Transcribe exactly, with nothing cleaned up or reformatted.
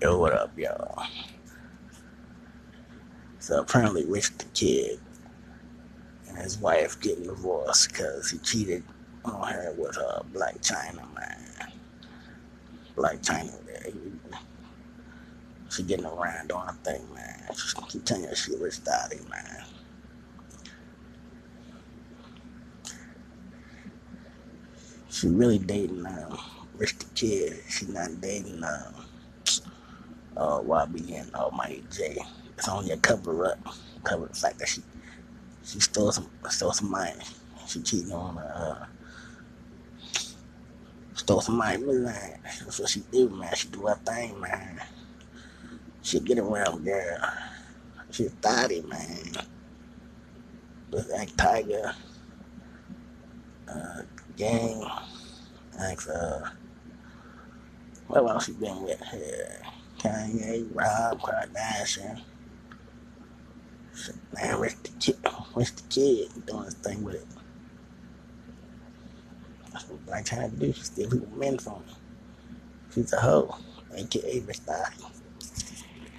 Yo, what up, y'all? So apparently Rich the Kid and his wife getting divorced because he cheated on her with uh, Blac Chyna, man. Blac Chyna, man. She getting around on a thing, man. She's gonna keep telling her she Rich Daddy, man. She really dating um, Rich the Kid. She not dating um, uh, Y B N Almighty J. It's only a cover-up, cover the fact that she she stole some stole some money. She cheating on uh stole some money. Man. That's what she do, man. She do her thing, man. She get around, girl. She a thotty, man. Just act Tiger. Uh, gang. Act, uh, what else she been with here? Kanye, Rob Kardashian. Man, Rich the Kid. Rich the Kid doing his thing with it. That's what Blac Chyna do. She steal people men from him. She's a hoe. A K A Rich Daddy.